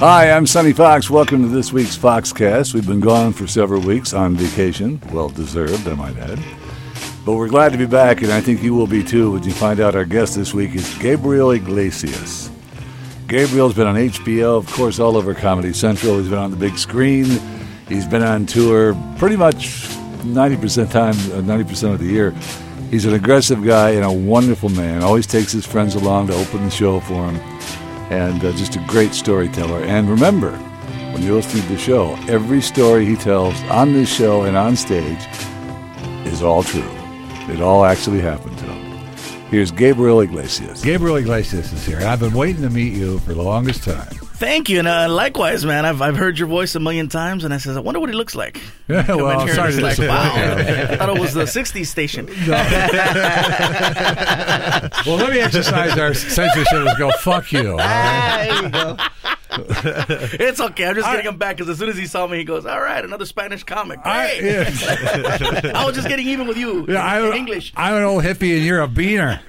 Hi, I'm Sonny Fox. Welcome to this week's Foxcast. We've been gone for several weeks on vacation. Well-deserved, I might add. But we're glad to be back, and I think you will be too when you find out our guest this week is Gabriel Iglesias. Gabriel's been on HBO, of course, all over Comedy Central. He's been on the big screen. He's been on tour pretty much 90% of the year. He's an aggressive guy and a wonderful man. Always takes his friends along to open the show for him. And just a great storyteller. And remember, when you're listening to the show, every story he tells on this show and on stage is all true. It all actually happened to him. Here's Gabriel Iglesias. Gabriel Iglesias is here. I've been waiting to meet you for the longest time. Thank you, and likewise, man. I've heard your voice a million times, and I says, I wonder what he looks like. Yeah, well, I'm sorry to like, wow. I thought it was the 60s station. No. Well, let me exercise our censorship and go, fuck you. All right? There you go. It's okay. I'm just getting him back because as soon as he saw me, he goes, all right, another Spanish comic. Yeah. I was just getting even with you in English. I'm an old hippie and you're a beaner.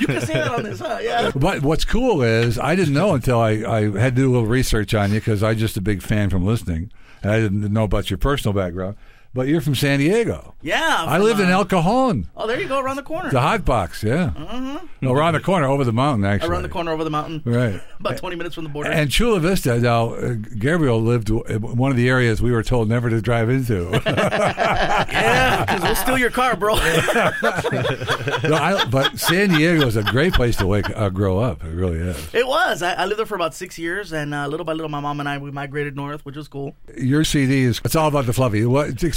You can say that on this, huh? Yeah. But what's cool is I didn't know until I had to do a little research on you because I'm just a big fan from listening. And I didn't know about your personal background. But you're from San Diego. Yeah. I lived in El Cajon. Oh, there you go, around the corner. The hot box, yeah. Mm-hmm. No, around the corner, over the mountain, actually. Around the corner, over the mountain. Right. About 20 minutes from the border. And Chula Vista, now, Gabriel lived in one of the areas we were told never to drive into. Yeah, because we'll steal your car, bro. But San Diego is a great place to grow up. It really is. It was. I lived there for about 6 years, and little by little, my mom and I, we migrated north, which was cool. Your CD is, it's all about the fluffy.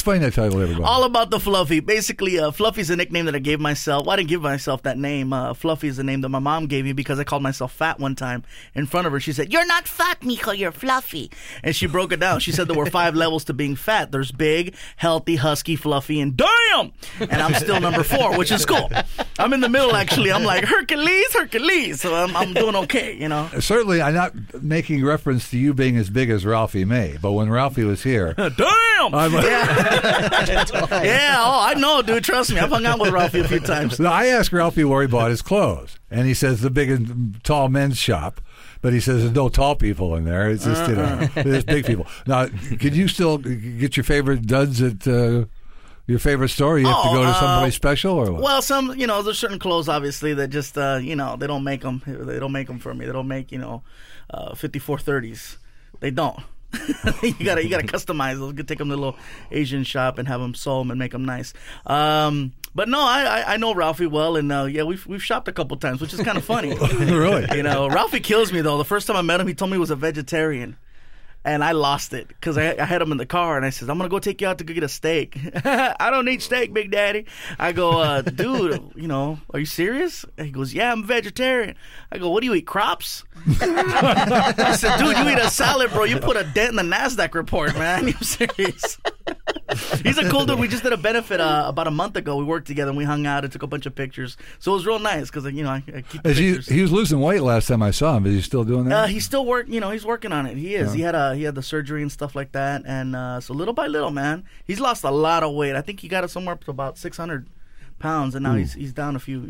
Explain that title, everybody. All About the Fluffy. Basically, Fluffy is a nickname that I gave myself. Well, I didn't give myself that name. Fluffy is the name that my mom gave me because I called myself fat one time in front of her. She said, "You're not fat, mijo, you're fluffy." And she broke it down. She said there were 5 levels to being fat. There's big, healthy, husky, fluffy, and damn! And I'm still number 4, which is cool. I'm in the middle, actually. I'm like, Hercules. So I'm doing okay, you know. Certainly, I'm not making reference to you being as big as Ralphie Mae, but when Ralphie was here... damn! Yeah. Yeah, I know, dude. Trust me. I've hung out with Ralphie a few times. So I asked Ralphie where he bought his clothes, and he says the big and tall men's shop. But he says there's no tall people in there. It's just, there's big people. Now, could you still get your favorite duds at... your favorite store? You have to go to someplace special, or what? Well, there's certain clothes, obviously, that just, they don't make them. They don't make them for me. They don't make, 5430s. They don't. You gotta customize those. Take them to a little Asian shop and have them sew them and make them nice. But no, I know Ralphie well, and we've shopped a couple times, which is kind of funny. Really? Ralphie kills me though. The first time I met him, he told me he was a vegetarian. And I lost it because I had him in the car, and I said, "I'm gonna go take you out to go get a steak." "I don't eat steak, Big Daddy." I go, "Dude, are you serious?" And he goes, "Yeah, I'm vegetarian." I go, "What do you eat? Crops?" I said, "Dude, you eat a salad, bro. You put a dent in the NASDAQ report, man. I'm serious." He's a cool dude. We just did a benefit about a month ago. We worked together and we hung out and took a bunch of pictures. So it was real nice because, I keep pictures. He was losing weight last time I saw him. Is he still doing that? He's still working. He's working on it. He is. Yeah. He had the surgery and stuff like that. And so little by little, man, he's lost a lot of weight. I think he got it somewhere up to about 600 pounds. And now he's down a few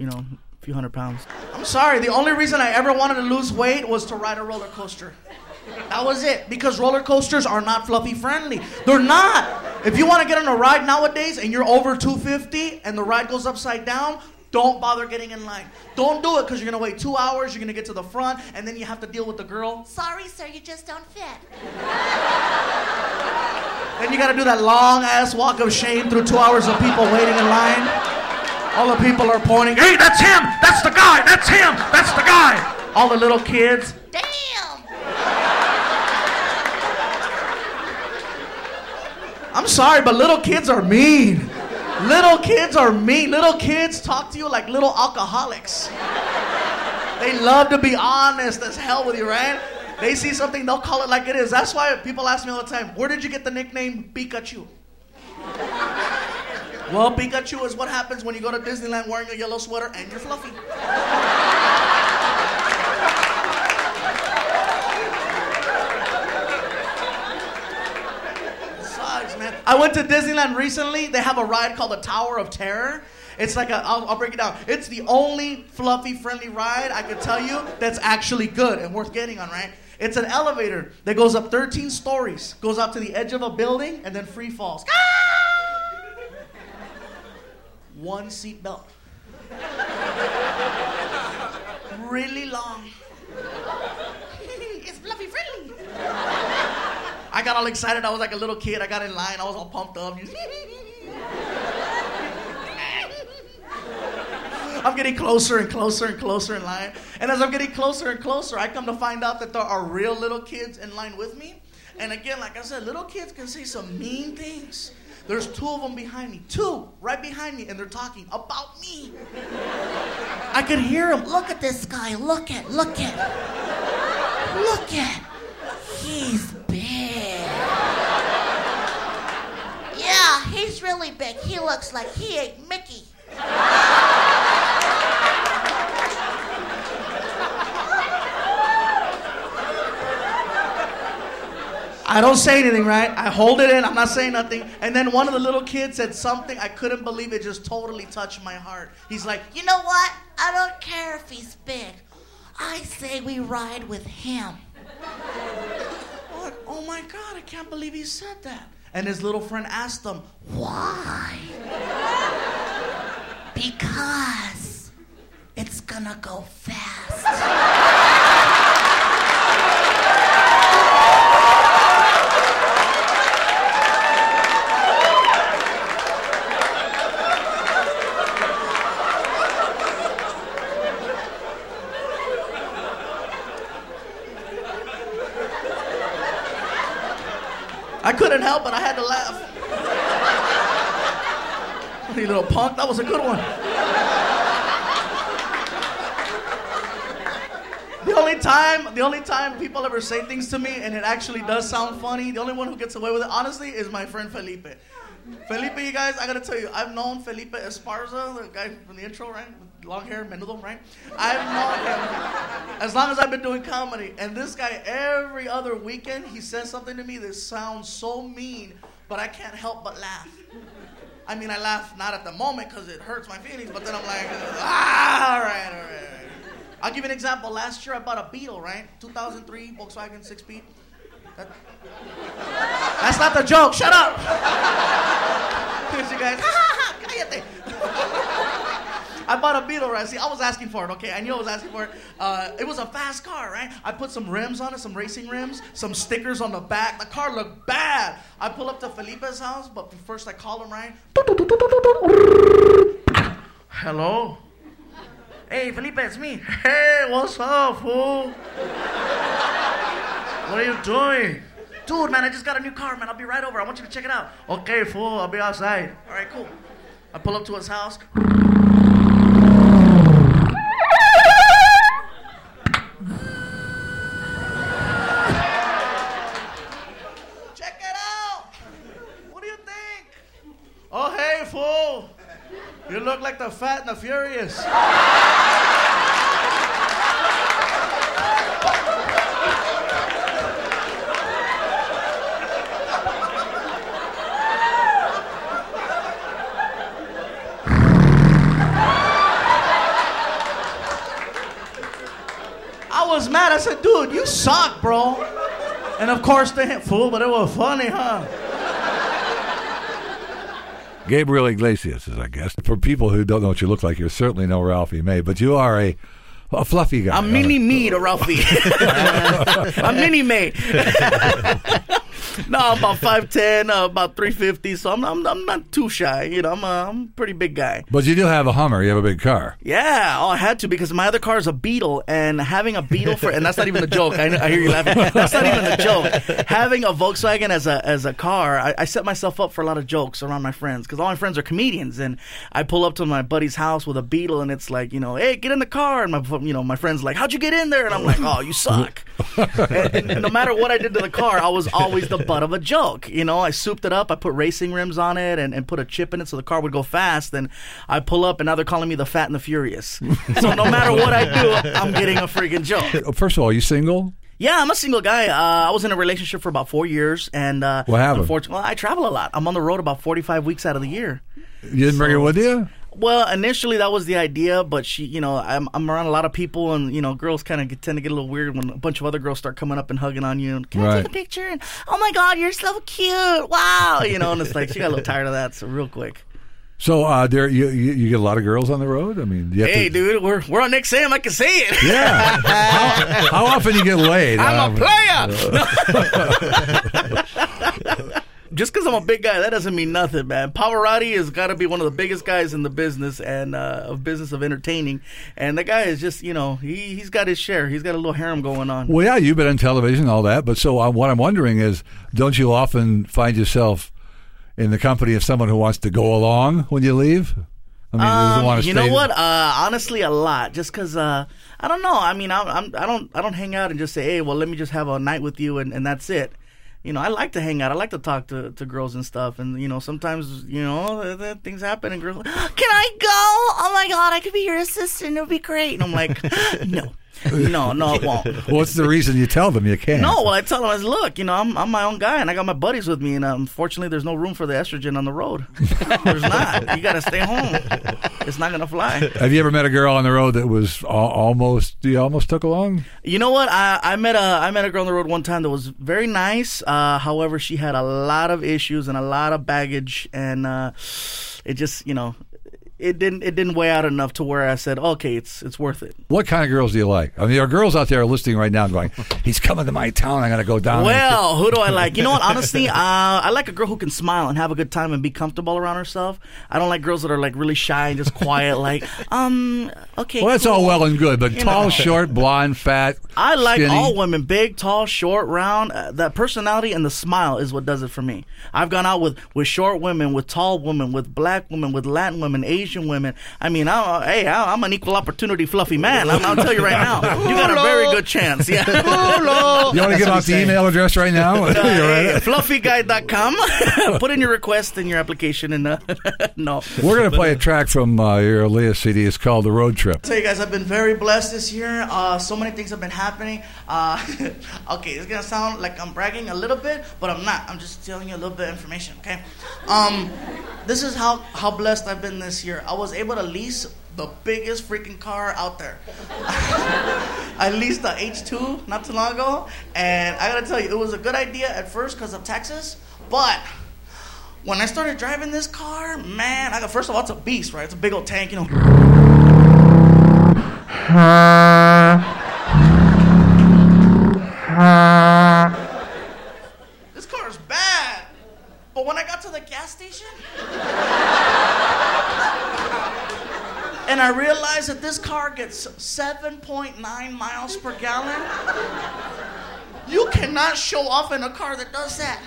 hundred pounds. I'm sorry. The only reason I ever wanted to lose weight was to ride a roller coaster. That was it, because roller coasters are not fluffy friendly. They're not. If you want to get on a ride nowadays and you're over 250 and the ride goes upside down, don't bother getting in line. Don't do it because you're going to wait 2 hours, you're going to get to the front, and then you have to deal with the girl. "Sorry, sir, you just don't fit." Then you got to do that long-ass walk of shame through 2 hours of people waiting in line. All the people are pointing, "Hey, that's him! That's the guy! That's him! That's the guy!" All the little kids. Damn! I'm sorry, but little kids are mean. Little kids are mean. Little kids talk to you like little alcoholics. They love to be honest as hell with you, right? They see something, they'll call it like it is. That's why people ask me all the time, "Where did you get the nickname Pikachu?" Well, Pikachu is what happens when you go to Disneyland wearing a yellow sweater and you're fluffy. I went to Disneyland recently. They have a ride called the Tower of Terror. It's like I'll break it down. It's the only fluffy friendly ride I could tell you that's actually good and worth getting on, right? It's an elevator that goes up 13 stories, goes up to the edge of a building, and then free falls. Ah! One seatbelt. Really long. It's fluffy friendly. I got all excited. I was like a little kid. I got in line. I was all pumped up. I'm getting closer and closer and closer in line. And as I'm getting closer and closer, I come to find out that there are real little kids in line with me. And again, like I said, little kids can say some mean things. There's two of them behind me. Two right behind me, and they're talking about me. I could hear them. Look at this guy. Look at. He's big. Yeah, he's really big. He looks like he ate Mickey. I don't say anything, right? I hold it in. I'm not saying nothing. And then one of the little kids said something. I couldn't believe it. Just totally touched my heart. He's like, you know what? I don't care if he's big. I say we ride with him. Oh, my God. I can't believe he said that. And his little friend asked him, why? Because it's gonna go fast. I couldn't help it. I had to laugh. What, you little punk? That was a good one. The only time people ever say things to me and it actually does sound funny, the only one who gets away with it, honestly, is my friend Felipe. Felipe, you guys, I gotta tell you, I've known Felipe Esparza, the guy from the intro, right? Long hair, Mendoza, right? I've known him as long as I've been doing comedy. And this guy, every other weekend, he says something to me that sounds so mean, but I can't help but laugh. I mean, I laugh not at the moment because it hurts my feelings, but then I'm like, ah, all right. I'll give you an example. Last year, I bought a Beetle, right? 2003 Volkswagen 6-speed. That's not the joke. Shut up. Here's you guys. I bought a Beetle, right? See, I was asking for it, okay? I knew I was asking for it. It was a fast car, right? I put some rims on it, some racing rims, some stickers on the back. The car looked bad. I pull up to Felipe's house, but first I call him, right? Hello? Hey, Felipe, it's me. Hey, what's up, fool? What are you doing? Dude, man, I just got a new car, man. I'll be right over. I want you to check it out. Okay, fool. I'll be outside. All right, cool. I pull up to his house. Check it out. What do you think? Oh, hey, fool. You look like the Fat and the Furious. Was mad. I said, dude, you suck, bro. And of course they hit fool, but it was funny, huh? Gabriel Iglesias is, I guess. For people who don't know what you look like, you certainly know Ralphie Mae, but you are a fluffy guy. A mini-me to Ralphie. A mini-Mae. No, I'm about 5'10", about 350, so I'm not too shy. You know, I'm a pretty big guy. But you do have a Hummer. You have a big car. Yeah, I had to because my other car is a Beetle, and having a Beetle for, and that's not even a joke. I hear you laughing. That's not even a joke. Having a Volkswagen as a car, I set myself up for a lot of jokes around my friends because all my friends are comedians, and I pull up to my buddy's house with a Beetle, and it's like, you know, hey, get in the car, and my friend's like, how'd you get in there? And I'm like, oh, you suck. And no matter what I did to the car, I was always the butt of a joke. You know, I souped it up, I put racing rims on it and put a chip in it so the car would go fast, and I pull up and now they're calling me the Fat and the Furious. So no matter what I do, I'm getting a freaking joke. First of all, are you single? Yeah, I'm a single guy. I was in a relationship for about 4 years, and unfortunately, I travel a lot. I'm on the road about 45 weeks out of the year. You didn't bring it with you? Well, initially that was the idea, but she, you know, I'm around a lot of people, and you know, girls kind of tend to get a little weird when a bunch of other girls start coming up and hugging on you. And, can I take a picture? And oh my God, you're so cute! Wow, you know, and it's like she got a little tired of that, so real quick. So there, you get a lot of girls on the road. I mean, hey, dude, we're on XM. I can see it. Yeah. How often you get laid? I'm a player. No. Just because I'm a big guy, that doesn't mean nothing, man. Pavarotti has got to be one of the biggest guys in the business and of entertaining. And the guy is just, you know, he's got his share. He's got a little harem going on. Well, yeah, you've been on television and all that. But so what I'm wondering is, don't you often find yourself in the company of someone who wants to go along when you leave? I mean, doesn't want to stay. You know what? Honestly, a lot. Just because I don't know. I mean, I don't hang out and just say, hey, well, let me just have a night with you, and that's it. You know, I like to hang out. I like to talk to girls and stuff. And, you know, sometimes, you know, things happen and girls are like, can I go? Oh, my God, I could be your assistant. It would be great. And I'm like, no, it won't. Well, what's the reason you tell them you can't? No, well, I tell them, I said, look, you know, I'm my own guy, and I got my buddies with me. And unfortunately, there's no room for the estrogen on the road. There's not. You got to stay home. It's not going to fly. Have you ever met a girl on the road that was almost took along? You know what? I met a girl on the road one time that was very nice. However, she had a lot of issues and a lot of baggage, and it just, you know, it didn't weigh out enough to where I said, okay, it's worth it. What kind of girls do you like? I mean, there are girls out there listening right now going, he's coming to my town, I'm going to go down. Well, who do I like? You know what, honestly, I like a girl who can smile and have a good time and be comfortable around herself. I don't like girls that are like really shy and just quiet, like, okay. Well, that's cool. All well and good, but you tall, know. Short, blonde, fat, I like skinny. All women, big, tall, short, round. That personality and the smile is what does it for me. I've gone out with short women, with tall women, with black women, with Latin women, Asian women. I mean, I'm an equal opportunity fluffy man. I'll tell you right now, you got a very good chance. Yeah. You want to give out the email address right now? Hey, fluffyguy.com. Put in your request and your application. And no, we're gonna play a track from your latest CD. It's called "The Road Trip." I tell you guys, I've been very blessed this year. So many things have been happening. Okay, it's gonna sound like I'm bragging a little bit, but I'm not. I'm just telling you a little bit of information. Okay. This is how blessed I've been this year. I was able to lease the biggest freaking car out there. I leased the H2 not too long ago, and I gotta tell you, it was a good idea at first because of taxes, but when I started driving this car, man, first of all, it's a beast, right? It's a big old tank, you know. This car is bad, but when I got to the gas station, and I realized that this car gets 7.9 miles per gallon. You cannot show off in a car that does that.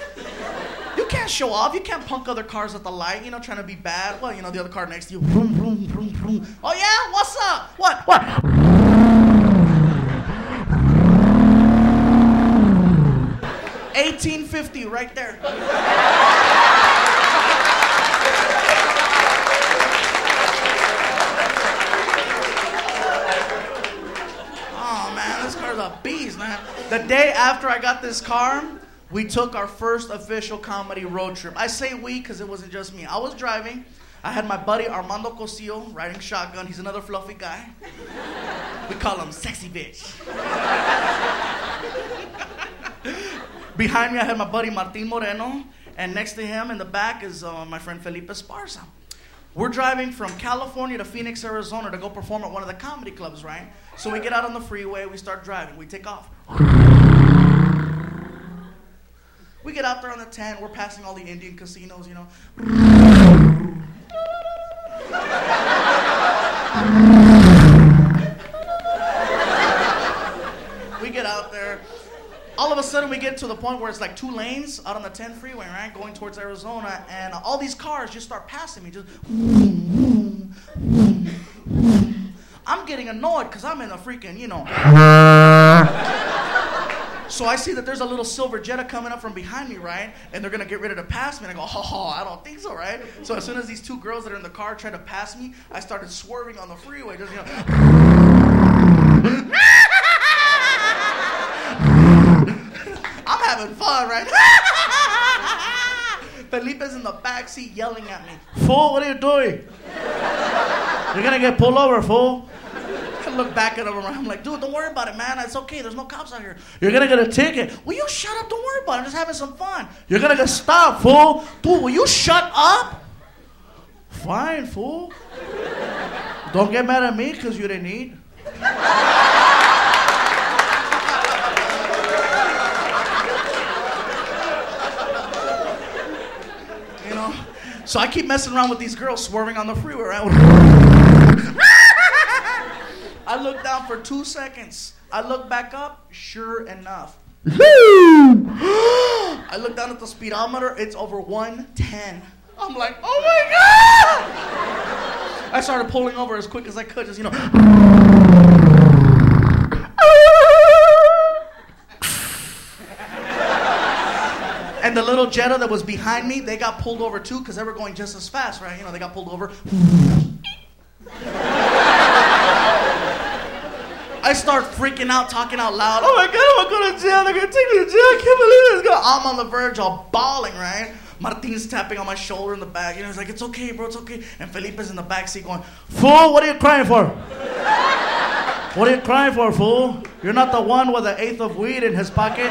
You can't show off. You can't punk other cars at the light, you know, trying to be bad. Well, you know, the other car next to you. Vroom, vroom, vroom, vroom. Oh, yeah? What's up? What? $18.50 right there. Bees, man. The day after I got this car, we took our first official comedy road trip. I say we because it wasn't just me. I was driving. I had my buddy Armando Cosio riding shotgun. He's another fluffy guy. We call him Sexy Bitch. Behind me, I had my buddy Martin Moreno. And next to him in the back is my friend Felipe Esparza. We're driving from California to Phoenix, Arizona to go perform at one of the comedy clubs, right? So we get out on the freeway, we start driving, we take off. We get out there on the 10, we're passing all the Indian casinos, you know. We get out there. All of a sudden, we get to the point where it's like two lanes out on the 10 freeway, right, going towards Arizona, and all these cars just start passing me. Just I'm getting annoyed because I'm in a freaking, you know. So I see that there's a little silver Jetta coming up from behind me, right, and they're going to get ready to pass me, and I go, I don't think so, right? So as soon as these two girls that are in the car tried to pass me, I started swerving on the freeway, just, you know. I'm having fun, right? Felipe's in the backseat yelling at me. Fool, what are you doing? You're gonna get pulled over, fool. I look back at him, I'm like, dude, don't worry about it, man. It's okay, there's no cops out here. You're gonna get a ticket. Will you shut up? Don't worry about it, I'm just having some fun. You're gonna get stopped, fool. Dude, will you shut up? Fine, fool. Don't get mad at me because you didn't eat. You know, so I keep messing around with these girls swerving on the freeway, right? I look down for 2 seconds. I look back up, sure enough. I look down at the speedometer, it's over 110. I'm like, oh my God! I started pulling over as quick as I could, just, you know. And the little Jetta that was behind me, they got pulled over too, because they were going just as fast, right? You know, they got pulled over. I start freaking out, talking out loud. Oh my God, I'm going to jail. They're going to take me to jail. I can't believe this. I'm on the verge, all bawling, right? Martin's tapping on my shoulder in the back. You know, he's like, it's okay, bro, it's okay. And Felipe's in the backseat going, fool, what are you crying for? What are you crying for, fool? You're not the one with an eighth of weed in his pocket.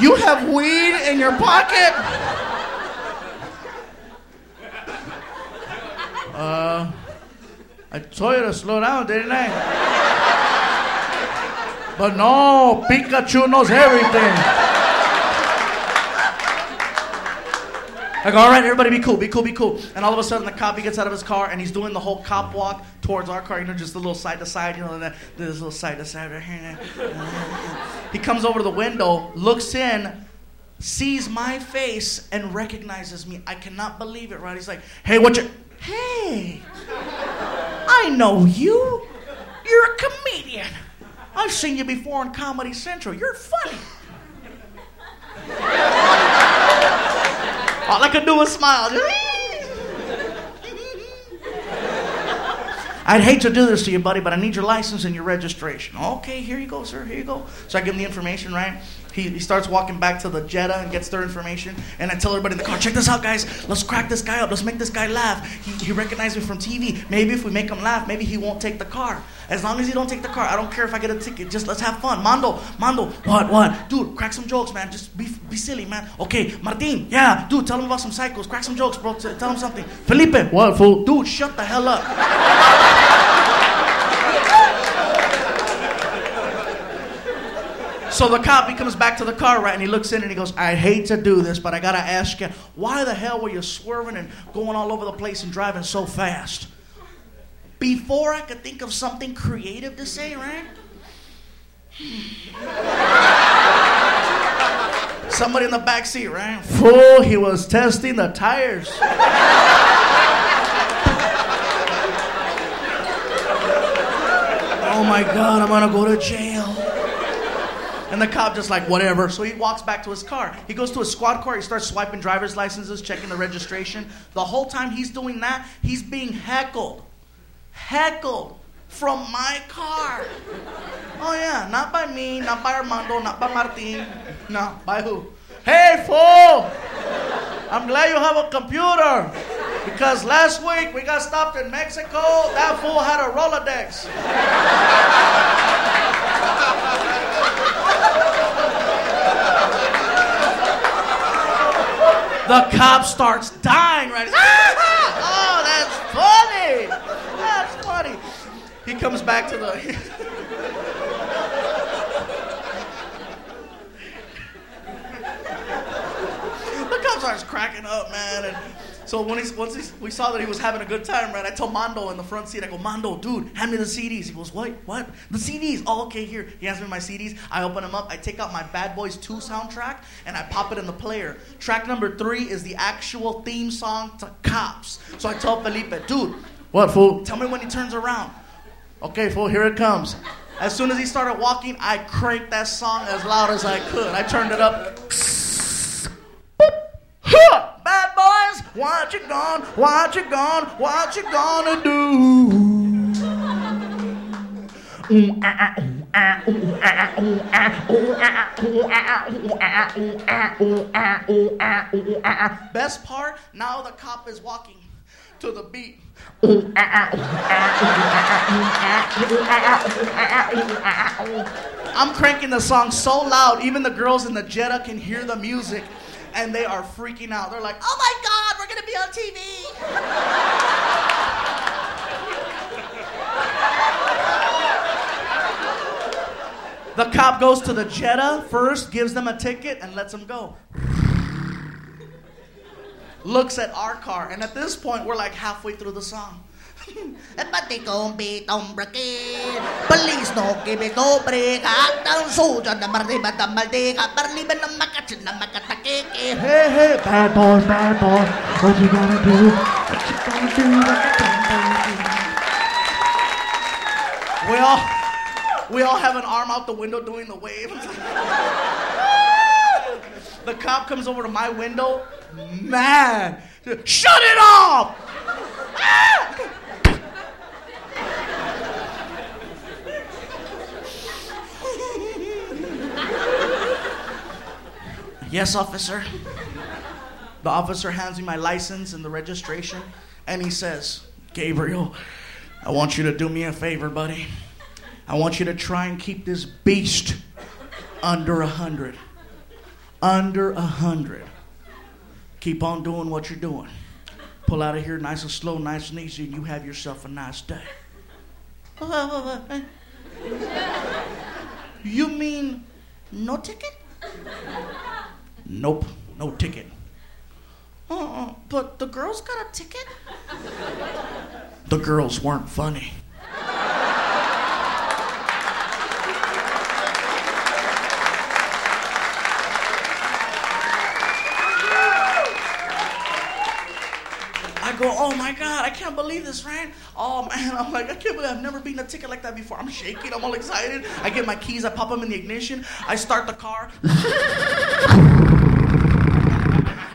You have weed in your pocket? I told you to slow down, didn't I? But no, Pikachu knows everything. I go, all right, everybody be cool, be cool, be cool. And all of a sudden, the cop, he gets out of his car, and he's doing the whole cop walk towards our car, you know, just a little side to side, you know, and this little side to side right here. He comes over to the window, looks in, sees my face, and recognizes me. I cannot believe it, right? He's like, hey, hey, I know you. You're a comedian. I've seen you before on Comedy Central. You're funny. All I could do was smile. I'd hate to do this to you, buddy, but I need your license and your registration. Okay, here you go, sir, here you go. So I give him the information, right? He starts walking back to the Jetta and gets their information, and I tell everybody in the car, check this out, guys. Let's crack this guy up. Let's make this guy laugh. He recognized me from TV. Maybe if we make him laugh, maybe he won't take the car. As long as he don't take the car, I don't care if I get a ticket. Just let's have fun. Mando, what? Dude, crack some jokes, man. Just be silly, man. Okay, Martin, yeah. Dude, tell him about some psychos. Crack some jokes, bro. Tell him something. Felipe, what, fool? Dude, shut the hell up. So the cop, he comes back to the car, right, and he looks in and he goes, I hate to do this, but I gotta ask you, why the hell were you swerving and going all over the place and driving so fast? Before I could think of something creative to say, right? Somebody in the backseat, right? Fool, he was testing the tires. Oh my God, I'm gonna go to jail. And the cop just like, whatever. So he walks back to his car. He goes to his squad car. He starts swiping driver's licenses, checking the registration. The whole time he's doing that, he's being heckled from my car. Oh, yeah, not by me, not by Armando, not by Martin. No, by who? Hey, fool! I'm glad you have a computer. Because last week we got stopped in Mexico. That fool had a Rolodex. The cop starts dying, right? Oh, that's funny. That's funny. He comes back to the... The cop starts cracking up, man. And so once we saw that he was having a good time, right, I told Mando in the front seat, I go, Mando, dude, hand me the CDs. He goes, what? The CDs. Oh, okay, here. He hands me my CDs. I open them up. I take out my Bad Boys 2 soundtrack, and I pop it in the player. Track number 3 is the actual theme song to Cops. So I tell Felipe, dude. What, fool? Tell me when he turns around. Okay, fool, here it comes. As soon as he started walking, I cranked that song as loud as I could. I turned it up. Bad boys, what you gonna do? Best part, now the cop is walking to the beat. I'm cranking the song so loud, even the girls in the Jetta can hear the music, and they are freaking out. They're like, oh my God, we're gonna be on TV. The cop goes to the Jetta first, gives them a ticket, and lets them go. Looks at our car, and at this point, we're like halfway through the song. Hey, bad boy, what you gonna do? What you gonna do? We all have an arm out the window doing the waves. The cop comes over to my window, mad. Shut it off! Yes, officer. The officer hands me my license and the registration, and he says, Gabriel, I want you to do me a favor, buddy. I want you to try and keep this beast under 100. Under 100. Keep on doing what you're doing. Pull out of here nice and slow, nice and easy, and you have yourself a nice day. You mean no ticket? Nope, no ticket. But the girls got a ticket? The girls weren't funny. Oh my God, I can't believe this, right? Oh man, I'm like, I can't believe I've never beaten a ticket like that before. I'm shaking, I'm all excited. I get my keys, I pop them in the ignition, I start the car.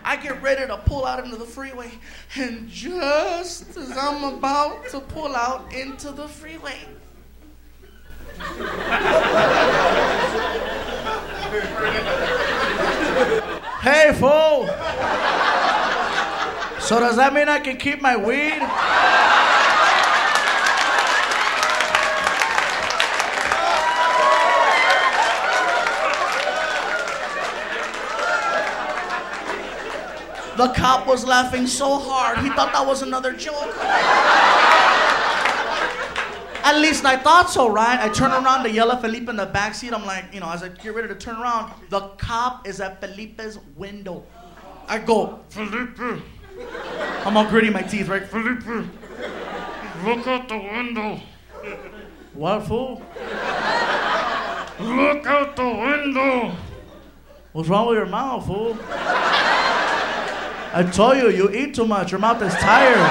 I get ready to pull out into the freeway. And just as I'm about to pull out into the freeway, hey, fool! So does that mean I can keep my weed? The cop was laughing so hard, he thought that was another joke. At least I thought so, right? I turn around to yell at Felipe in the backseat. I'm like, you know, as I get ready to turn around, the cop is at Felipe's window. I go, Felipe. I'm all gritting my teeth, right? Felipe, look out the window. What, fool? Look out the window. What's wrong with your mouth, fool? I told you, you eat too much. Your mouth is tired.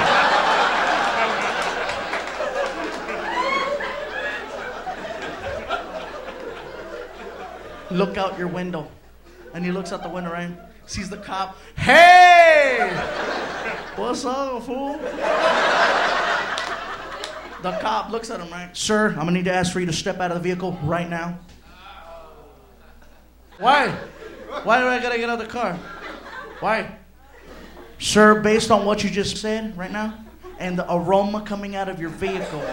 Look out your window. And he looks out the window, right? Sees the cop. Hey! What's up, fool? The cop looks at him, right? Sir, I'm gonna need to ask for you to step out of the vehicle right now. Why? Why do I gotta get out of the car? Why? Sir, based on what you just said right now, and the aroma coming out of your vehicle,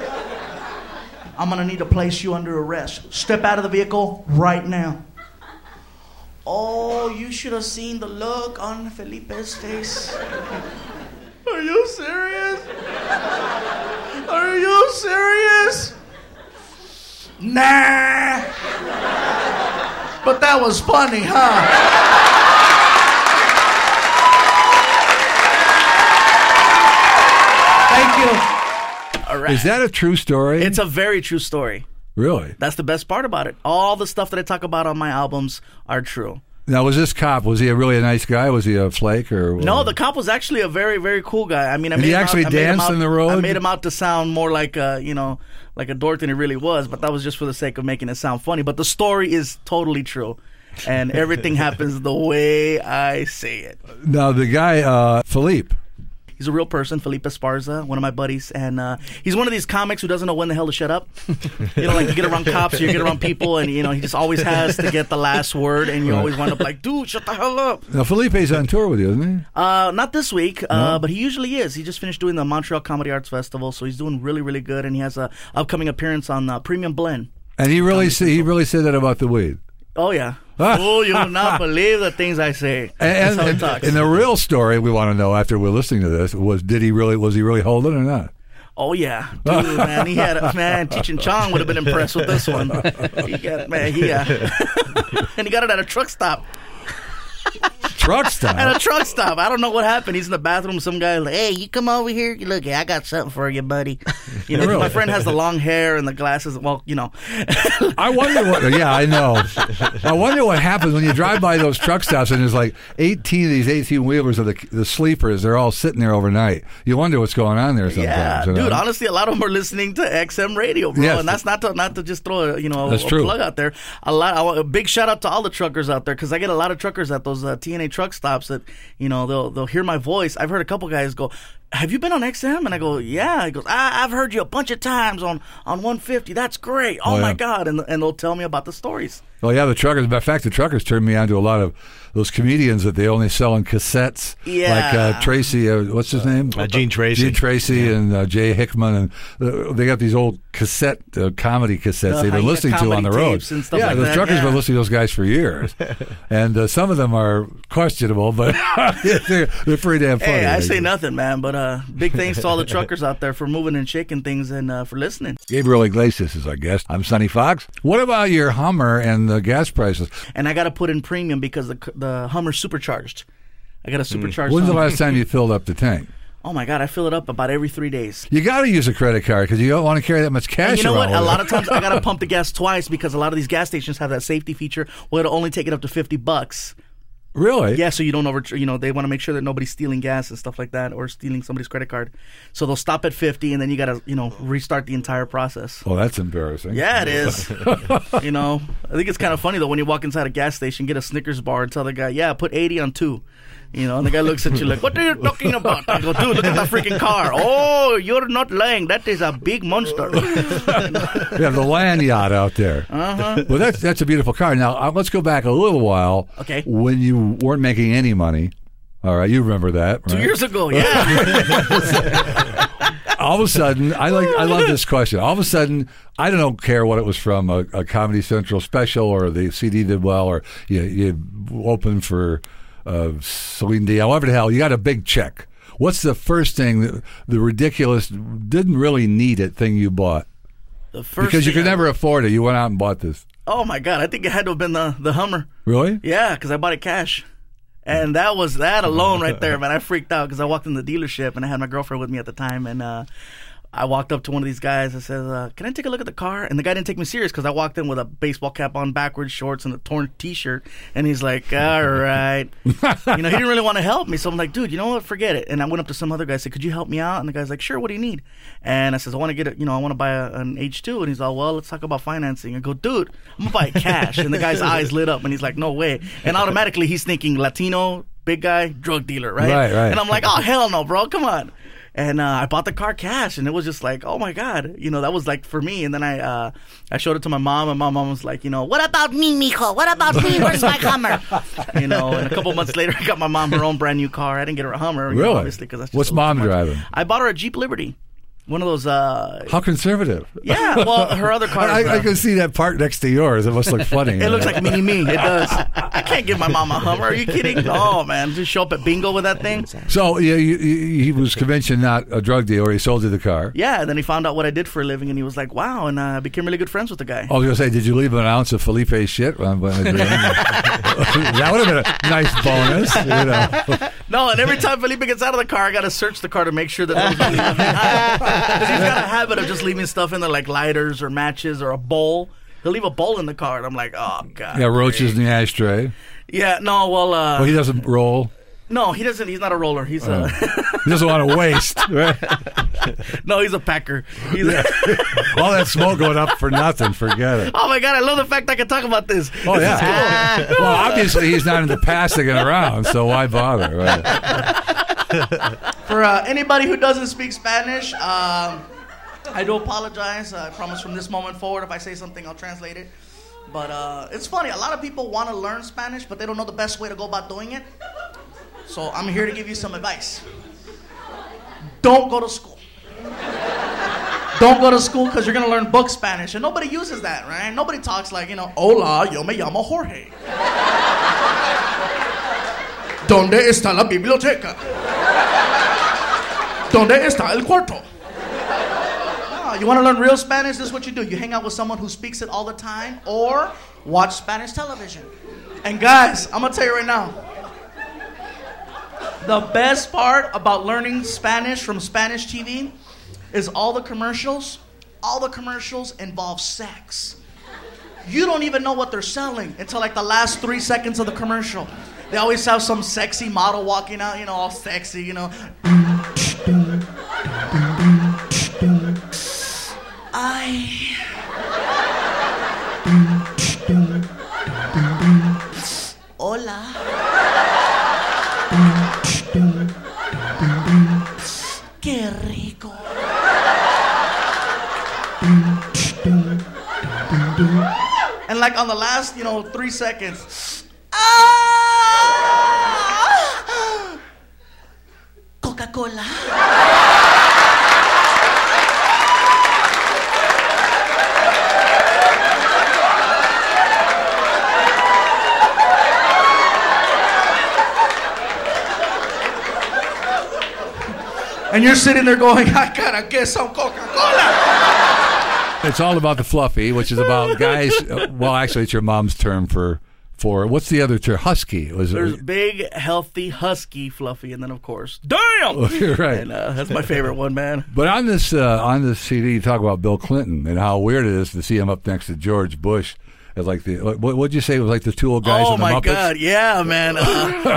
I'm gonna need to place you under arrest. Step out of the vehicle right now. Oh, you should have seen the look on Felipe's face. Are you serious? Are you serious? Nah. But that was funny, huh? Thank you. All right. Is that a true story? It's a very true story. Really? That's the best part about it. All the stuff that I talk about on my albums are true. Now, was this cop, was he really a nice guy? Was he a flake? Or no, the cop was actually a very, very cool guy. I mean, I made he actually danced in the road? I made him out to sound more like a, you know, like a dork than he really was, but that was just for the sake of making it sound funny. But the story is totally true, and everything happens the way I say it. Now, the guy, Felipe. He's a real person, Felipe Esparza, one of my buddies, and he's one of these comics who doesn't know when the hell to shut up. You know, like you get around cops, you get around people, and you know he just always has to get the last word, and you always wind up like, dude, shut the hell up. Now Felipe's on tour with you, isn't he? Not this week, but he usually is. He just finished doing the Montreal Comedy Arts Festival, so he's doing really, really good, and he has an upcoming appearance on Premium Blend. And he really said that about the weed. Oh yeah. Oh, you will not believe the things I say. That's how it talks. And the real story we want to know after we're listening to this was: was he really holding or not? Oh yeah, dude, man, he had Cheech and Chong would have been impressed with this one. And he got it at a truck stop. At a truck stop. I don't know what happened. He's in the bathroom. Some guy like, hey, you come over here. Look, I got something for you, buddy. You know, really? My friend has the long hair and the glasses. Well, you know. I wonder what. Yeah, I know. I wonder what happens when you drive by those truck stops and there's like 18 of these 18-wheelers of the sleepers. They're all sitting there overnight. You wonder what's going on there sometimes. Yeah, dude. Honestly, a lot of them are listening to XM radio, bro. Yes. And that's not to just throw a plug out there. A big shout out to all the truckers out there because I get a lot of truckers at those TNA truck stops that they'll hear my voice. I've heard a couple guys go, have you been on XM? And I go, yeah. He goes, I've heard you a bunch of times on 150. That's great. Oh, my God. And they'll tell me about the stories. Oh, yeah, the truckers. Matter of fact, the truckers turned me on to a lot of those comedians that they only sell in cassettes. Yeah. Like Tracy, what's his name? Gene Tracy. Gene Tracy and Jay Hickman. And they got these old cassette, comedy cassettes they've been listening to on the road. Yeah, like the truckers have been listening to those guys for years. And some of them are questionable, but they're pretty damn funny. Hey, I say nothing, man, but big thanks to all the truckers out there for moving and shaking things and for listening. Gabriel Iglesias is our guest. I'm Sonny Fox. What about your Hummer and the gas prices? And I got to put in premium because the Hummer's supercharged. I got a supercharged. When's the last time you filled up the tank? Oh, my God, I fill it up about every 3 days. You got to use a credit card because you don't want to carry that much cash around. You know what? A lot of times I got to pump the gas twice because a lot of these gas stations have that safety feature where it'll only take it up to $50. Really? Yeah, so you don't they want to make sure that nobody's stealing gas and stuff like that or stealing somebody's credit card. So they'll stop at 50 and then you got to, restart the entire process. Oh, that's embarrassing. Yeah, it is. I think it's kind of funny though when you walk inside a gas station, get a Snickers bar and tell the guy, "Yeah, put 80 on 2." And the guy looks at you like, "What are you talking about?" I go, "Dude, look at that freaking car." "Oh, you're not lying. That is a big monster." Yeah, the land yacht out there. Uh-huh. Well, that's a beautiful car. Now, let's go back a little while. Okay. When you weren't making any money. All right, you remember that, right? 2 years ago, yeah. All of a sudden, I love this question. All of a sudden, I don't care what it was from, a Comedy Central special or the CD did well or you opened for... Celine D, however the hell, you got a big check. What's the first thing, the ridiculous, didn't really need it thing you bought? The first because you could never afford it. You went out and bought this. Oh my God, I think it had to have been the Hummer. Really? Yeah, because I bought it cash. And that was that alone right there, man. I freaked out because I walked in the dealership and I had my girlfriend with me at the time and I walked up to one of these guys. I said, "Can I take a look at the car?" And the guy didn't take me serious because I walked in with a baseball cap on, backwards shorts, and a torn T-shirt. And he's like, "All right," he didn't really want to help me. So I'm like, "Dude, you know what? Forget it." And I went up to some other guy. I said, "Could you help me out?" And the guy's like, "Sure. What do you need?" And I says, "I want to get I want to buy an H2." And he's all, "Well, let's talk about financing." I go, "Dude, I'm gonna buy it cash." And the guy's eyes lit up, and he's like, "No way!" And automatically he's thinking Latino, big guy, drug dealer, right? Right. And I'm like, "Oh, hell no, bro! Come on." And I bought the car cash, and it was just like, oh, my God. That was like for me. And then I showed it to my mom, and my mom was like, "What about me, mijo? What about me? Where's my Hummer?" And a couple months later, I got my mom her own brand new car. I didn't get her a Hummer. Really? Obviously, 'cause that's just what's mom driving? I bought her a Jeep Liberty. One of those... How conservative. Yeah, well, her other car... I can see that part next to yours. It must look funny. It looks like mini-me. It does. I can't give my mom a Hummer. Are you kidding? Oh, man. Just show up at bingo with that thing. So he was convinced you're not a drug dealer. He sold you the car. Yeah, and then he found out what I did for a living, and he was like, wow, and I became really good friends with the guy. I was going to say, did you leave an ounce of Felipe's shit? That would have been a nice bonus. No, and every time Felipe gets out of the car, I got to search the car to make sure that I was leaving nothing. Because he's got a habit of just leaving stuff in there like lighters or matches or a bowl. He'll leave a bowl in the car, and I'm like, oh, God. Yeah, roaches in the ashtray. Yeah, no, well... well, he doesn't roll. No, he doesn't. He's not a roller. He's he doesn't want to waste, right? No, he's a packer. All that smoke going up for nothing. Forget it. Oh, my God. I love the fact I can talk about this. Oh, yeah. This is cool. Well, obviously, he's not into passing it around, so why bother, right? For anybody who doesn't speak Spanish, I do apologize. I promise from this moment forward, if I say something, I'll translate it. But it's funny. A lot of people want to learn Spanish, but they don't know the best way to go about doing it. So I'm here to give you some advice. Don't go to school. Don't go to school because you're going to learn book Spanish. And nobody uses that, right? Nobody talks like, you know, hola, yo me llamo Jorge. ¿Dónde está la biblioteca? ¿Dónde está el cuarto? No, you want to learn real Spanish? This is what you do. You hang out with someone who speaks it all the time or watch Spanish television. And guys, I'm going to tell you right now, the best part about learning Spanish from Spanish TV is all the commercials. All the commercials involve sex. You don't even know what they're selling until like the last 3 seconds of the commercial. They always have some sexy model walking out, you know, all sexy, you know. Hola. Qué rico. And like on the last, you know, 3 seconds. Ah! Coca-Cola. And you're sitting there going, I gotta get some Coca-Cola. It's all about the fluffy, which is about guys. Well, actually, it's your mom's term for what's the other term? Husky. There's big, healthy, husky, fluffy, and then, of course, damn! Right. And that's my favorite one, man. But on this CD, you talk about Bill Clinton and how weird it is to see him up next to George Bush. Like the, what'd you say? It was like the two old guys in the Muppets? Oh, my God. Yeah, man.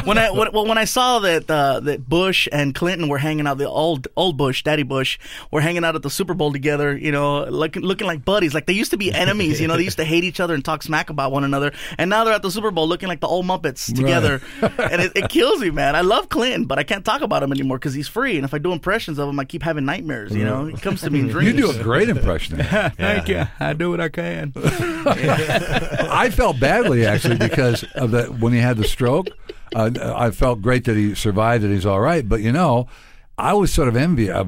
When I saw that Bush and Clinton were hanging out, the old Bush, Daddy Bush, were hanging out at the Super Bowl together, you know, looking like buddies. Like, they used to be enemies, you know. They used to hate each other and talk smack about one another. And now they're at the Super Bowl looking like the old Muppets together. Right. And it kills me, man. I love Clinton, but I can't talk about him anymore because he's free. And if I do impressions of him, I keep having nightmares, you know. He comes to me in dreams. You do a great impression. Thank you. I do what I can. Yeah. I felt badly, actually, because of when he had the stroke. I felt great that he survived and he's all right. But, you know, I was sort of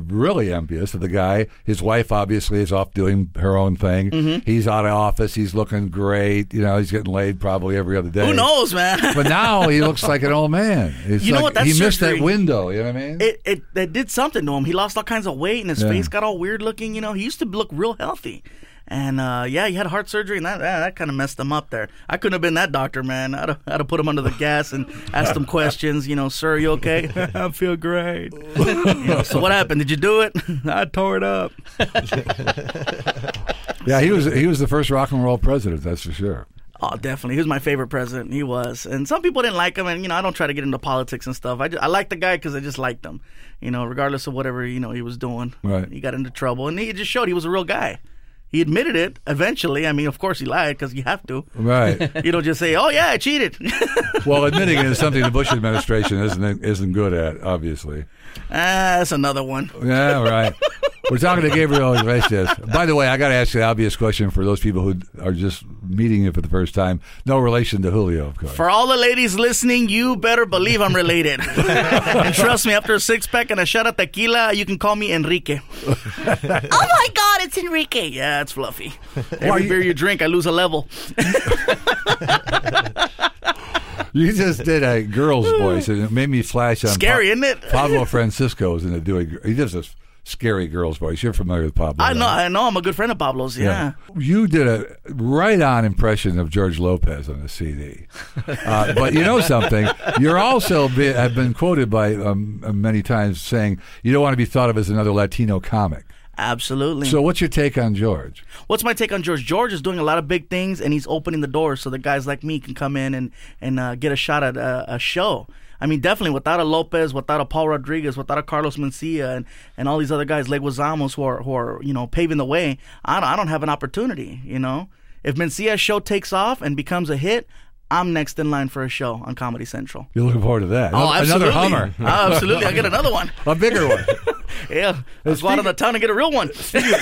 really envious of the guy. His wife, obviously, is off doing her own thing. Mm-hmm. He's out of office. He's looking great. You know, he's getting laid probably every other day. Who knows, man? But now he looks like an old man. It's you know what? That's he missed that window. You know what I mean? It did something to him. He lost all kinds of weight and his face got all weird looking. You know, he used to look real healthy. And, he had heart surgery, and that kind of messed him up there. I couldn't have been that doctor, man. I'd have put him under the gas and asked him questions, you know, sir, you okay? I feel great. So what happened? Did you do it? I tore it up. Yeah, he was the first rock and roll president, that's for sure. Oh, definitely. He was my favorite president. He was. And some people didn't like him. And, you know, I don't try to get into politics and stuff. I like the guy because I just liked him, you know, regardless of whatever, you know, he was doing. Right. He got into trouble. And he just showed he was a real guy. He admitted it eventually. I mean, of course he lied because you have to. Right. You don't just say, oh, yeah, I cheated. Well, admitting it is something the Bush administration isn't good at, obviously. That's another one. Yeah, right. We're talking to Gabriel Iglesias. By the way, I got to ask you an obvious question for those people who are just meeting you for the first time. No relation to Julio, of course. For all the ladies listening, you better believe I'm related. And trust me, after a six-pack and a shot of tequila, you can call me Enrique. Oh, my God, it's Enrique. Yeah. That's fluffy. Every beer you drink, I lose a level. You just did a girl's voice, and it made me flash on. Scary, isn't it? Pablo Francisco is gonna do it. He does this scary girl's voice. You're familiar with Pablo? I know. Right? I know. I'm a good friend of Pablo's. Yeah. You did a right-on impression of George Lopez on the CD. But you know something? You're also have been quoted by many times saying you don't want to be thought of as another Latino comic. Absolutely. So what's your take on George? What's my take on George? George is doing a lot of big things, and he's opening the door so that guys like me can come in and get a shot at a show. I mean, definitely, without a Lopez, without a Paul Rodriguez, without a Carlos Mencia, and all these other guys, Leguizamos, who are you know, paving the way, I don't have an opportunity, you know. If Mencia's show takes off and becomes a hit, I'm next in line for a show on Comedy Central. You're looking forward to that. Oh, absolutely. Another Hummer. Oh, absolutely. I get another one. A bigger one. Yeah. Let's go out of the town and get a real one. Speaking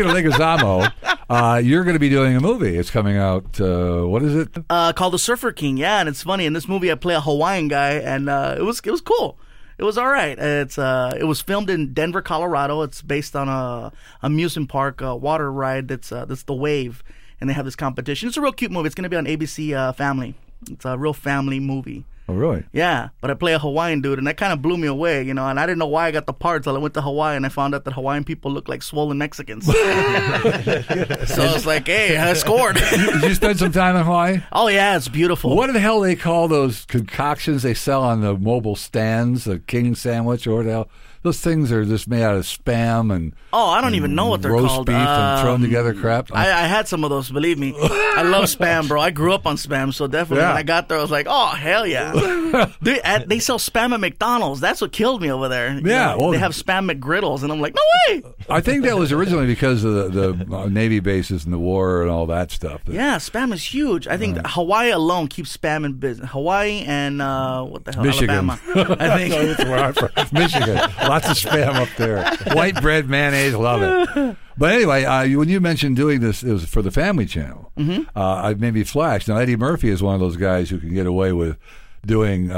of Leguizamo, you're going to be doing a movie. It's coming out, what is it? Called The Surfer King, yeah. And it's funny. In this movie, I play a Hawaiian guy, and it was cool. It was all right. It was filmed in Denver, Colorado. It's based on a amusement park water ride that's The Wave. And they have this competition. It's a real cute movie. It's going to be on ABC Family. It's a real family movie. Oh, really? Yeah. But I play a Hawaiian dude, and that kind of blew me away, you know. And I didn't know why I got the part until I went to Hawaii, and I found out that Hawaiian people look like swollen Mexicans. So I was like, hey, I scored. Did you spend some time in Hawaii? Oh, yeah. It's beautiful. What the hell they call those concoctions they sell on the mobile stands, the king sandwich or what the hell? Those things are just made out of spam and I don't even know what they're called. Roast beef and thrown together crap. I had some of those, believe me. I love spam, bro. I grew up on spam, so definitely when I got there, I was like, oh, hell yeah. They sell spam at McDonald's. That's what killed me over there. Yeah. You know, they have spam McGriddles, and I'm like, no way. I think that was originally because of the Navy bases and the war and all that stuff. Yeah, spam is huge. I think Hawaii alone keeps spam in business. Hawaii and what the hell, Michigan. Alabama. I think. No, that's where I'm from. Michigan. Lots of spam up there. White bread, mayonnaise, love it. But anyway, when you mentioned doing this, it was for the Family Channel. Mm-hmm. I maybe flashed. Now, Eddie Murphy is one of those guys who can get away with doing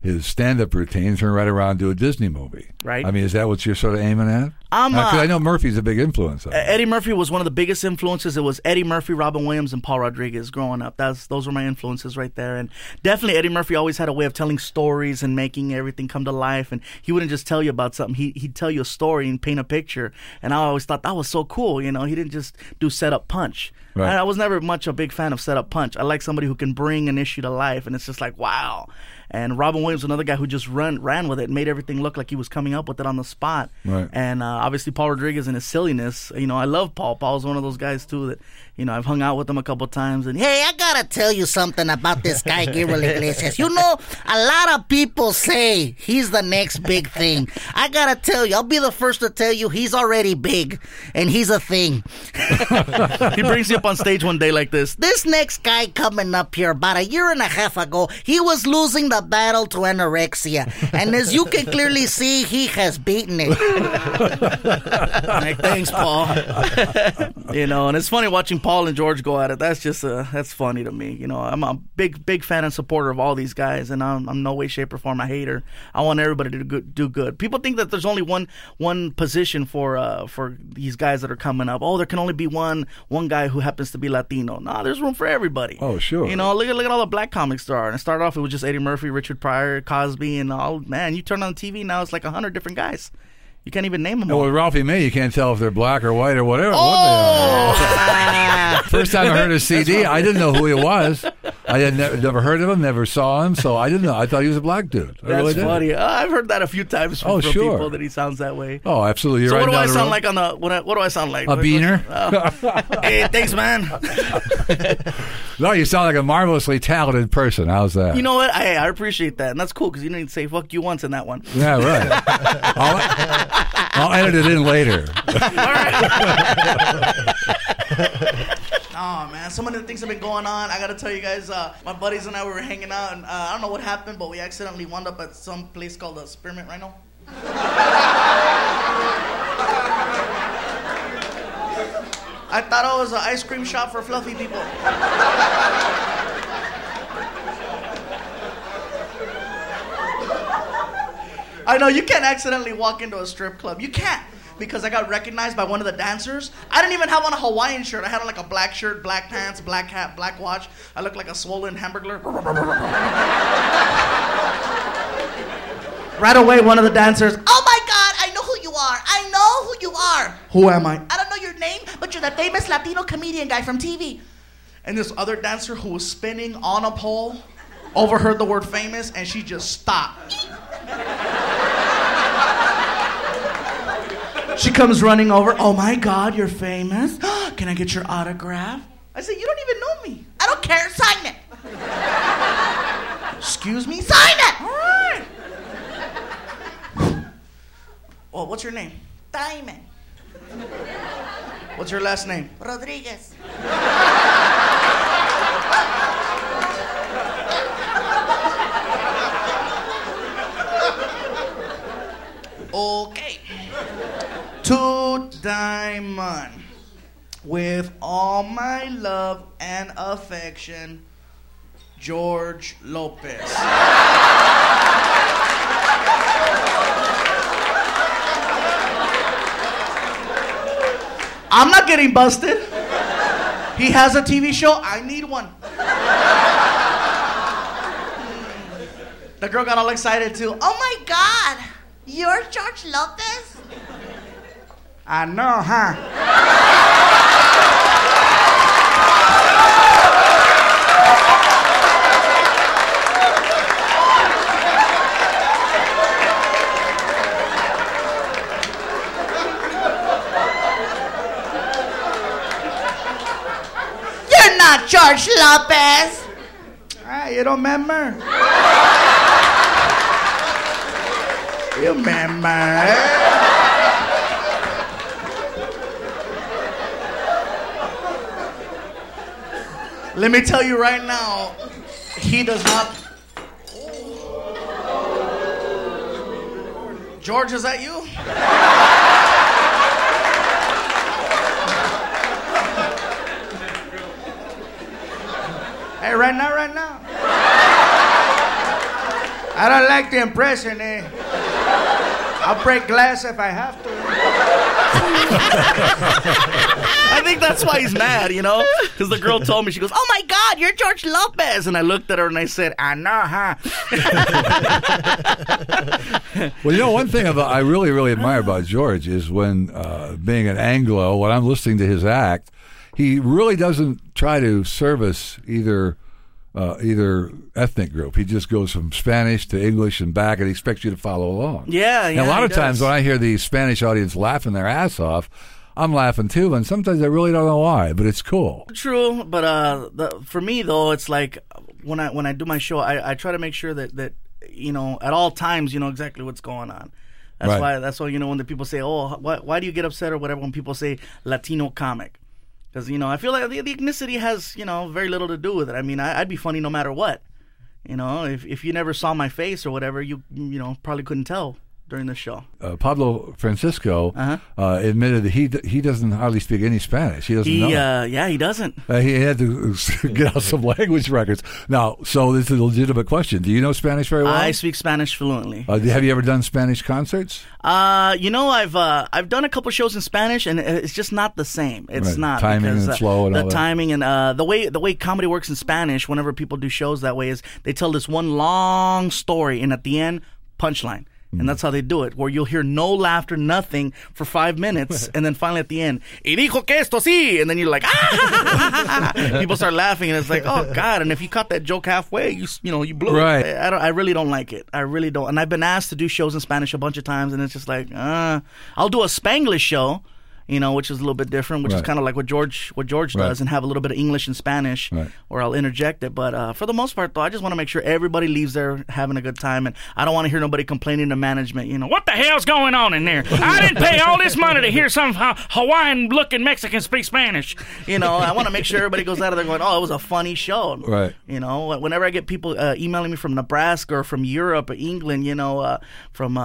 his stand-up routine, turn right around and do a Disney movie. Right. I mean, is that what you're sort of aiming at? Because I know Murphy's a big influence on Eddie Murphy was one of the biggest influences. It was Eddie Murphy, Robin Williams, and Paul Rodriguez growing up. Those were my influences right there. And definitely Eddie Murphy always had a way of telling stories and making everything come to life. And he wouldn't just tell you about something. He'd tell you a story and paint a picture. And I always thought that was so cool. You know, he didn't just do setup punch. Right. I was never much a big fan of setup punch. I like somebody who can bring an issue to life. And it's just like, wow. And Robin Williams, another guy who just ran with it and made everything look like he was coming up with it on the spot. Right. And obviously Paul Rodriguez and his silliness. You know, I love Paul. Paul's one of those guys, too, that, you know, I've hung out with him a couple of times. And hey, I got to tell you something about this guy, Gabriel Iglesias. You know, a lot of people say he's the next big thing. I got to tell you, I'll be the first to tell you he's already big and he's a thing. He brings you up on stage one day like this. This next guy coming up here about a year and a half ago, he was losing the battle to anorexia. And as you can clearly see, he has beaten it. Like, thanks, Paul. You know, and it's funny watching Paul and George go at it. That's just, that's funny to me. You know, I'm a big fan and supporter of all these guys, and I'm no way, shape, or form a hater. I want everybody to do good. People think that there's only one position for these guys that are coming up. Oh, there can only be one guy who happens to be Latino. Nah, there's room for everybody. Oh, sure. You know, look at all the black comics there are. And it started off, it was just Eddie Murphy, Richard Pryor, Cosby, and all. Man, you turn on the TV, now it's like 100 different guys. You can't even name them all. Well, with Ralphie Mae, you can't tell if they're black or white or whatever. Oh! First time I heard his CD, I didn't know who he was. I had never heard of him, never saw him, so I didn't know. I thought he was a black dude. That's really funny. I've heard that a few times from people that he sounds that way. Oh, absolutely. You're so right. What do I sound like on the? What do I sound like? A beaner. Oh. Hey, thanks, man. No, you sound like a marvelously talented person. How's that? You know what? I appreciate that, and that's cool because you didn't even say "fuck you" once in that one. Yeah, right. I'll edit it in later. All right. Oh, man, some of the things have been going on. I got to tell you guys, my buddies and I, we were hanging out, and I don't know what happened, but we accidentally wound up at some place called the Spearmint Rhino. I thought it was an ice cream shop for fluffy people. I know, you can't accidentally walk into a strip club. You can't. Because I got recognized by one of the dancers. I didn't even have on a Hawaiian shirt. I had on like a black shirt, black pants, black hat, black watch. I looked like a swollen hamburglar. Right away, one of the dancers, oh my God, I know who you are. I know who you are. Who am I? I don't know your name, but you're that famous Latino comedian guy from TV. And this other dancer who was spinning on a pole overheard the word famous, and she just stopped. She comes running over. Oh, my God, you're famous. Can I get your autograph? I said, you don't even know me. I don't care. Sign it. Excuse me? Sign it. All right. Well, what's your name? Diamond. What's your last name? Rodriguez. diamond. With all my love and affection, George Lopez. I'm not getting busted. He has a TV show, I need one. The girl got all excited too. Oh my God, you're George Lopez? I know, huh? George Lopez. Ah, you don't remember? You remember? Let me tell you right now, he does not. George, is that you? Hey, right now. I don't like the impression, eh? I'll break glass if I have to. I think that's why he's mad, you know? Because the girl told me, she goes, oh my God, you're George Lopez. And I looked at her and I said, I know, huh? Well, you know, one thing I really, really admire about George is when, being an Anglo, when I'm listening to his act, he really doesn't try to service either ethnic group. He just goes from Spanish to English and back, and he expects you to follow along. Yeah. And a lot of times when I hear the Spanish audience laughing their ass off, I'm laughing too, and sometimes I really don't know why, but it's cool. True, but for me though, it's like when I do my show, I try to make sure that you know at all times you know exactly what's going on. That's right. That's why you know when the people say, oh, why do you get upset or whatever when people say Latino comic. Because, you know, I feel like the ethnicity has, you know, very little to do with it. I mean, I'd be funny no matter what. You know, if you never saw my face or whatever, you know, probably couldn't tell during the show. Pablo Francisco admitted that he doesn't hardly speak any Spanish. He doesn't know. He doesn't. He had to get out some language records. Now, so this is a legitimate question. Do you know Spanish very well? I speak Spanish fluently. Have you ever done Spanish concerts? You know, I've done a couple shows in Spanish, and it's just not the same. It's right. Not timing because, and flow and the all that. The timing and the way comedy works in Spanish. Whenever people do shows that way, is they tell this one long story, and at the end, punchline. And that's how they do it, where you'll hear no laughter, nothing for 5 minutes, and then finally at the end, y dijo que esto sí, and then you're like, ah! People start laughing, and it's like, oh God! And if you caught that joke halfway, you know you blew right. It. I really don't like it. I really don't. And I've been asked to do shows in Spanish a bunch of times, and it's just like, I'll do a Spanglish show, you know, which is a little bit different, which right. Is kind of like what George right. Does, and have a little bit of English and Spanish, right. Or I'll interject it. But for the most part, though, I just want to make sure everybody leaves there having a good time, and I don't want to hear nobody complaining to management. You know, what the hell's going on in there? I didn't pay all this money to hear some Hawaiian-looking Mexican speak Spanish. You know, I want to make sure everybody goes out of there going, oh, it was a funny show. Right. You know, whenever I get people emailing me from Nebraska or from Europe or England, you know, from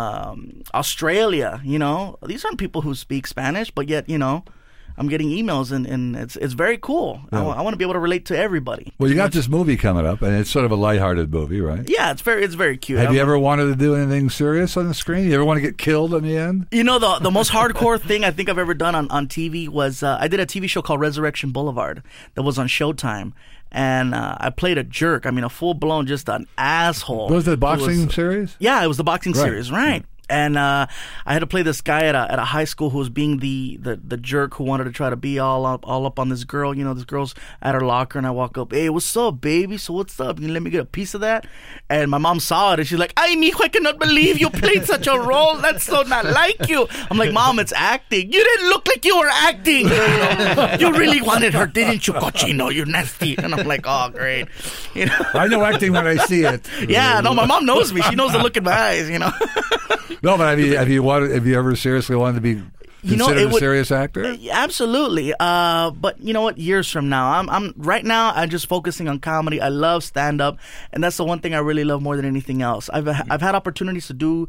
Australia, you know, these aren't people who speak Spanish, but yet, you know, I'm getting emails, and it's very cool. Yeah. I want to be able to relate to everybody. Well, you got this movie coming up, and it's sort of a lighthearted movie, right? Yeah, it's very cute. Have you ever wanted to do anything serious on the screen? You ever want to get killed in the end? You know, the most hardcore thing I think I've ever done on TV was I did a TV show called Resurrection Boulevard that was on Showtime. And I played a jerk. I mean, a full-blown, just an asshole. Was it the boxing series? Yeah, it was the boxing series, right. Yeah. And I had to play this guy at a high school who was being the jerk who wanted to try to be all up on this girl. You know, this girl's at her locker, and I walk up, hey, what's up, baby? So what's up? Can you let me get a piece of that? And my mom saw it, and she's like, ay, mijo, I cannot believe you played such a role. That's so not like you. I'm like, Mom, it's acting. You didn't look like you were acting. You really wanted her, didn't you, cochino? You're nasty. And I'm like, oh, great. You know? I know acting when I see it. Yeah, no, my mom knows me. She knows the look in my eyes, you know. No, but have you ever seriously wanted to be Considered a serious actor? Absolutely. But you know what? Years from now. I'm just focusing on comedy. I love stand-up, and that's the one thing I really love more than anything else. I've had opportunities to do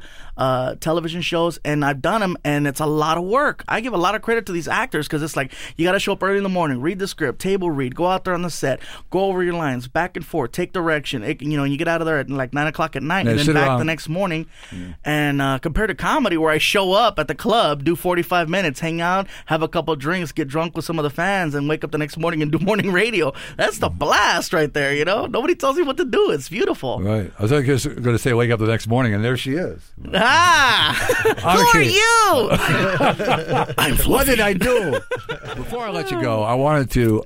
television shows, and I've done them, and it's a lot of work. I give a lot of credit to these actors because it's like you got to show up early in the morning, read the script, table read, go out there on the set, go over your lines, back and forth, take direction. And you get out of there at like 9 o'clock at night and then back the next morning. Yeah. And compared to comedy where I show up at the club, do 45 minutes, hang out, have a couple drinks, get drunk with some of the fans, and wake up the next morning and do morning radio. That's the blast right there, you know? Nobody tells you what to do. It's beautiful. Right. I was just going to say wake up the next morning, and there she is. Ah! Who are you? What did I do? Before I let you go, I wanted to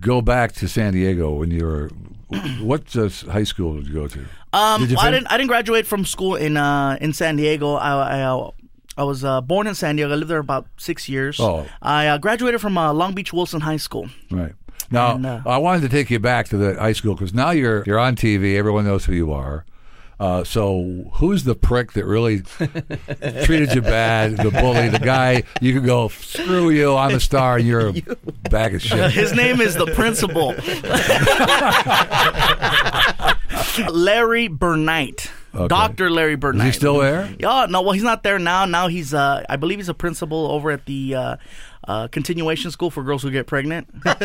go back to San Diego when you were... What high school did you go to? I didn't graduate from school in San Diego. I was born in San Diego. I lived there about 6 years. Oh. I graduated from Long Beach Wilson High School. Right. Now, I wanted to take you back to the high school because now you're on TV. Everyone knows who you are. So who's the prick that really treated you bad, the bully, the guy you could go, screw you, I'm a star, you're a bag of shit? His name is the principal. Larry Bernight. Okay. Dr. Larry Bernight. Is he still there? Oh, no, well, he's not there now. Now he's, I believe he's a principal over at the... continuation school for girls who get pregnant. But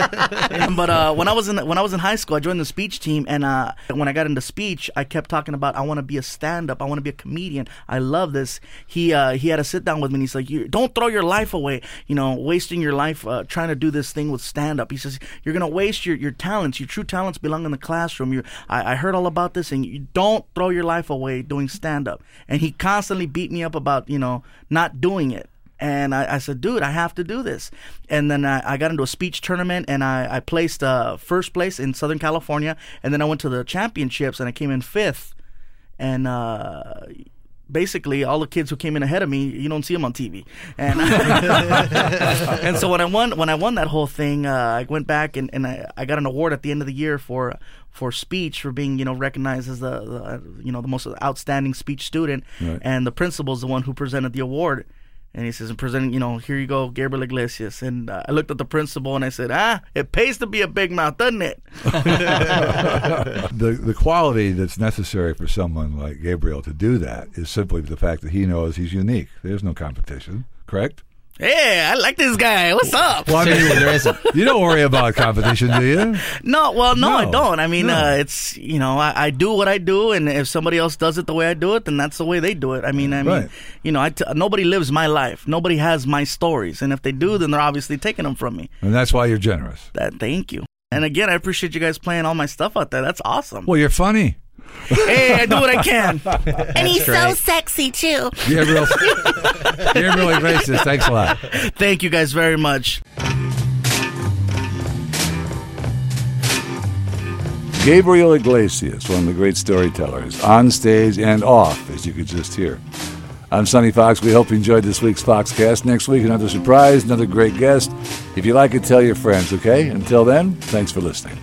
when I was in high school, I joined the speech team, and when I got into speech, I kept talking about I want to be a stand-up, I want to be a comedian, I love this. He had a sit-down with me, and he's like, don't throw your life away, wasting your life trying to do this thing with stand-up. He says, you're going to waste your talents. Your true talents belong in the classroom. I heard all about this, and you don't throw your life away doing stand-up. And he constantly beat me up about, not doing it. And I said, dude, I have to do this. And then I got into a speech tournament, and I placed first place in Southern California. And then I went to the championships, and I came in fifth. And basically, all the kids who came in ahead of me, you don't see them on TV. And, and so when I won that whole thing, I went back, and I got an award at the end of the year for speech, for being recognized as the most outstanding speech student. Right. And the principal's the one who presented the award. And he says, I'm presenting, here you go, Gabriel Iglesias. And I looked at the principal and I said, it pays to be a big mouth, doesn't it? The quality that's necessary for someone like Gabriel to do that is simply the fact that he knows he's unique. There's no competition, correct? Yeah, I like this guy. What's up? Well, you don't worry about competition, do you? No, well, no, I don't. I mean, it's, I do what I do, and if somebody else does it the way I do it, then that's the way they do it. I mean, nobody lives my life. Nobody has my stories, and if they do, then they're obviously taking them from me. And that's why you're generous. Thank you. And again, I appreciate you guys playing all my stuff out there. That's awesome. Well, you're funny. Hey, I do what I can. And he's so sexy, too. You're really racist. Thanks a lot. Thank you guys very much. Gabriel Iglesias, one of the great storytellers, on stage and off, as you could just hear. I'm Sonny Fox. We hope you enjoyed this week's Foxcast. Next week, another surprise, another great guest. If you like it, tell your friends, okay? Until then, thanks for listening.